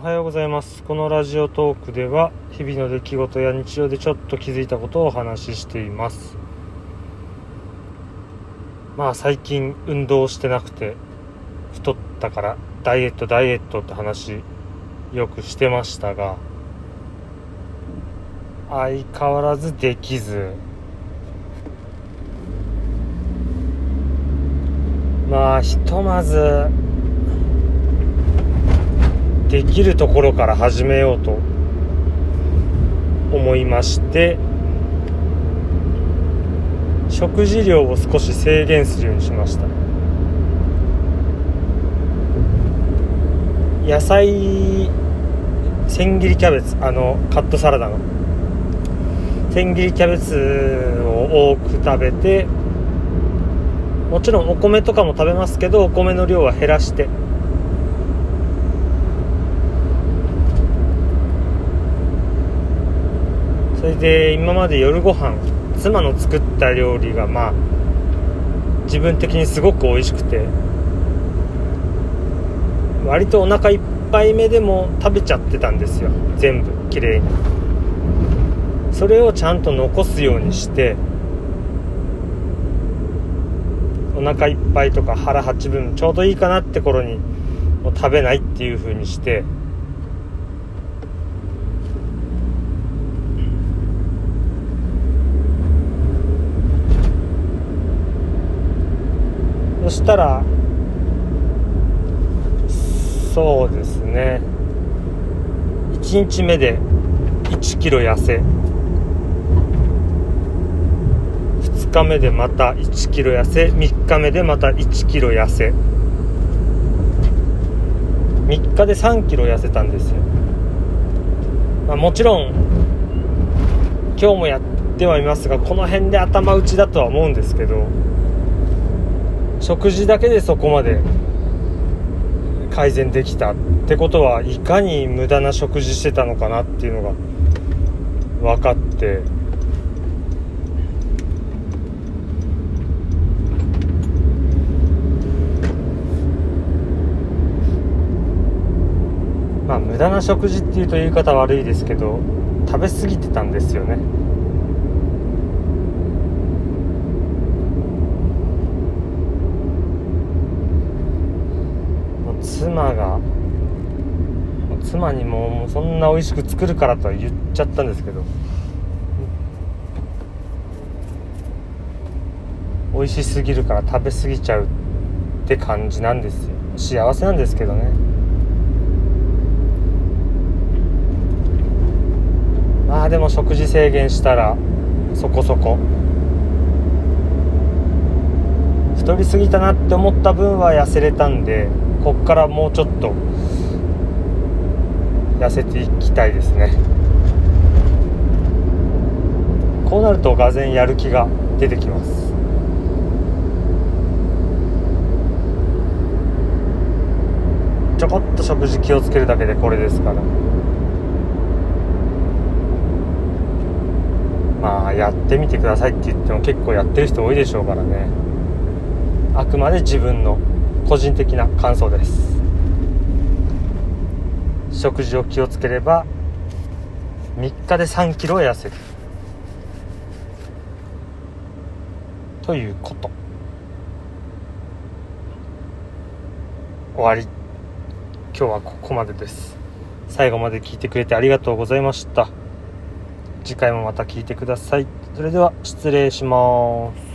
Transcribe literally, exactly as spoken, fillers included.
おはようございます。このラジオトークでは日々の出来事や日常でちょっと気づいたことをお話ししています。まあ最近運動してなくて太ったからダイエットダイエットって話よくしてましたが、相変わらずできず、まあひとまずできるところから始めようと思いまして、食事量を少し制限するようにしました。野菜、千切りキャベツ、あのカットサラダの千切りキャベツを多く食べて、もちろんお米とかも食べますけど、お米の量は減らして、それで今まで夜ご飯、妻の作った料理がまあ自分的にすごく美味しくて、割とお腹いっぱい目でも食べちゃってたんですよ、全部きれいに。それをちゃんと残すようにして、お腹いっぱいとか腹八分ちょうどいいかなって頃にもう食べないっていう風にして、そしたらそうですね、いちにちめでいちキロ痩せ、ふつかめでまたいちキロ痩せ、みっかめでまたいちキロ痩せ、みっかでさんキロ痩せたんですよ。まあ、もちろん今日もやってはいますが、この辺で頭打ちだとは思うんですけど、食事だけでそこまで改善できたってことは、いかに無駄な食事してたのかなっていうのが分かって、まあ無駄な食事っていうと言い方悪いですけど、食べ過ぎてたんですよね。妻が妻にも、もうそんな美味しく作るからとは言っちゃったんですけど、美味しすぎるから食べ過ぎちゃうって感じなんですよ。幸せなんですけどね。まあでも食事制限したらそこそこ太りすぎたなって思った分は痩せれたんで、こっからもうちょっと痩せていきたいですね。こうなるとがぜんやる気が出てきます。ちょこっと食事気をつけるだけでこれですから、まあやってみてくださいって言っても結構やってる人多いでしょうからね。あくまで自分の個人的な感想です。食事を気をつければみっかでさんキロ痩せるということ。終わり。今日はここまでです。最後まで聞いてくれてありがとうございました。次回もまた聞いてください。それでは失礼します。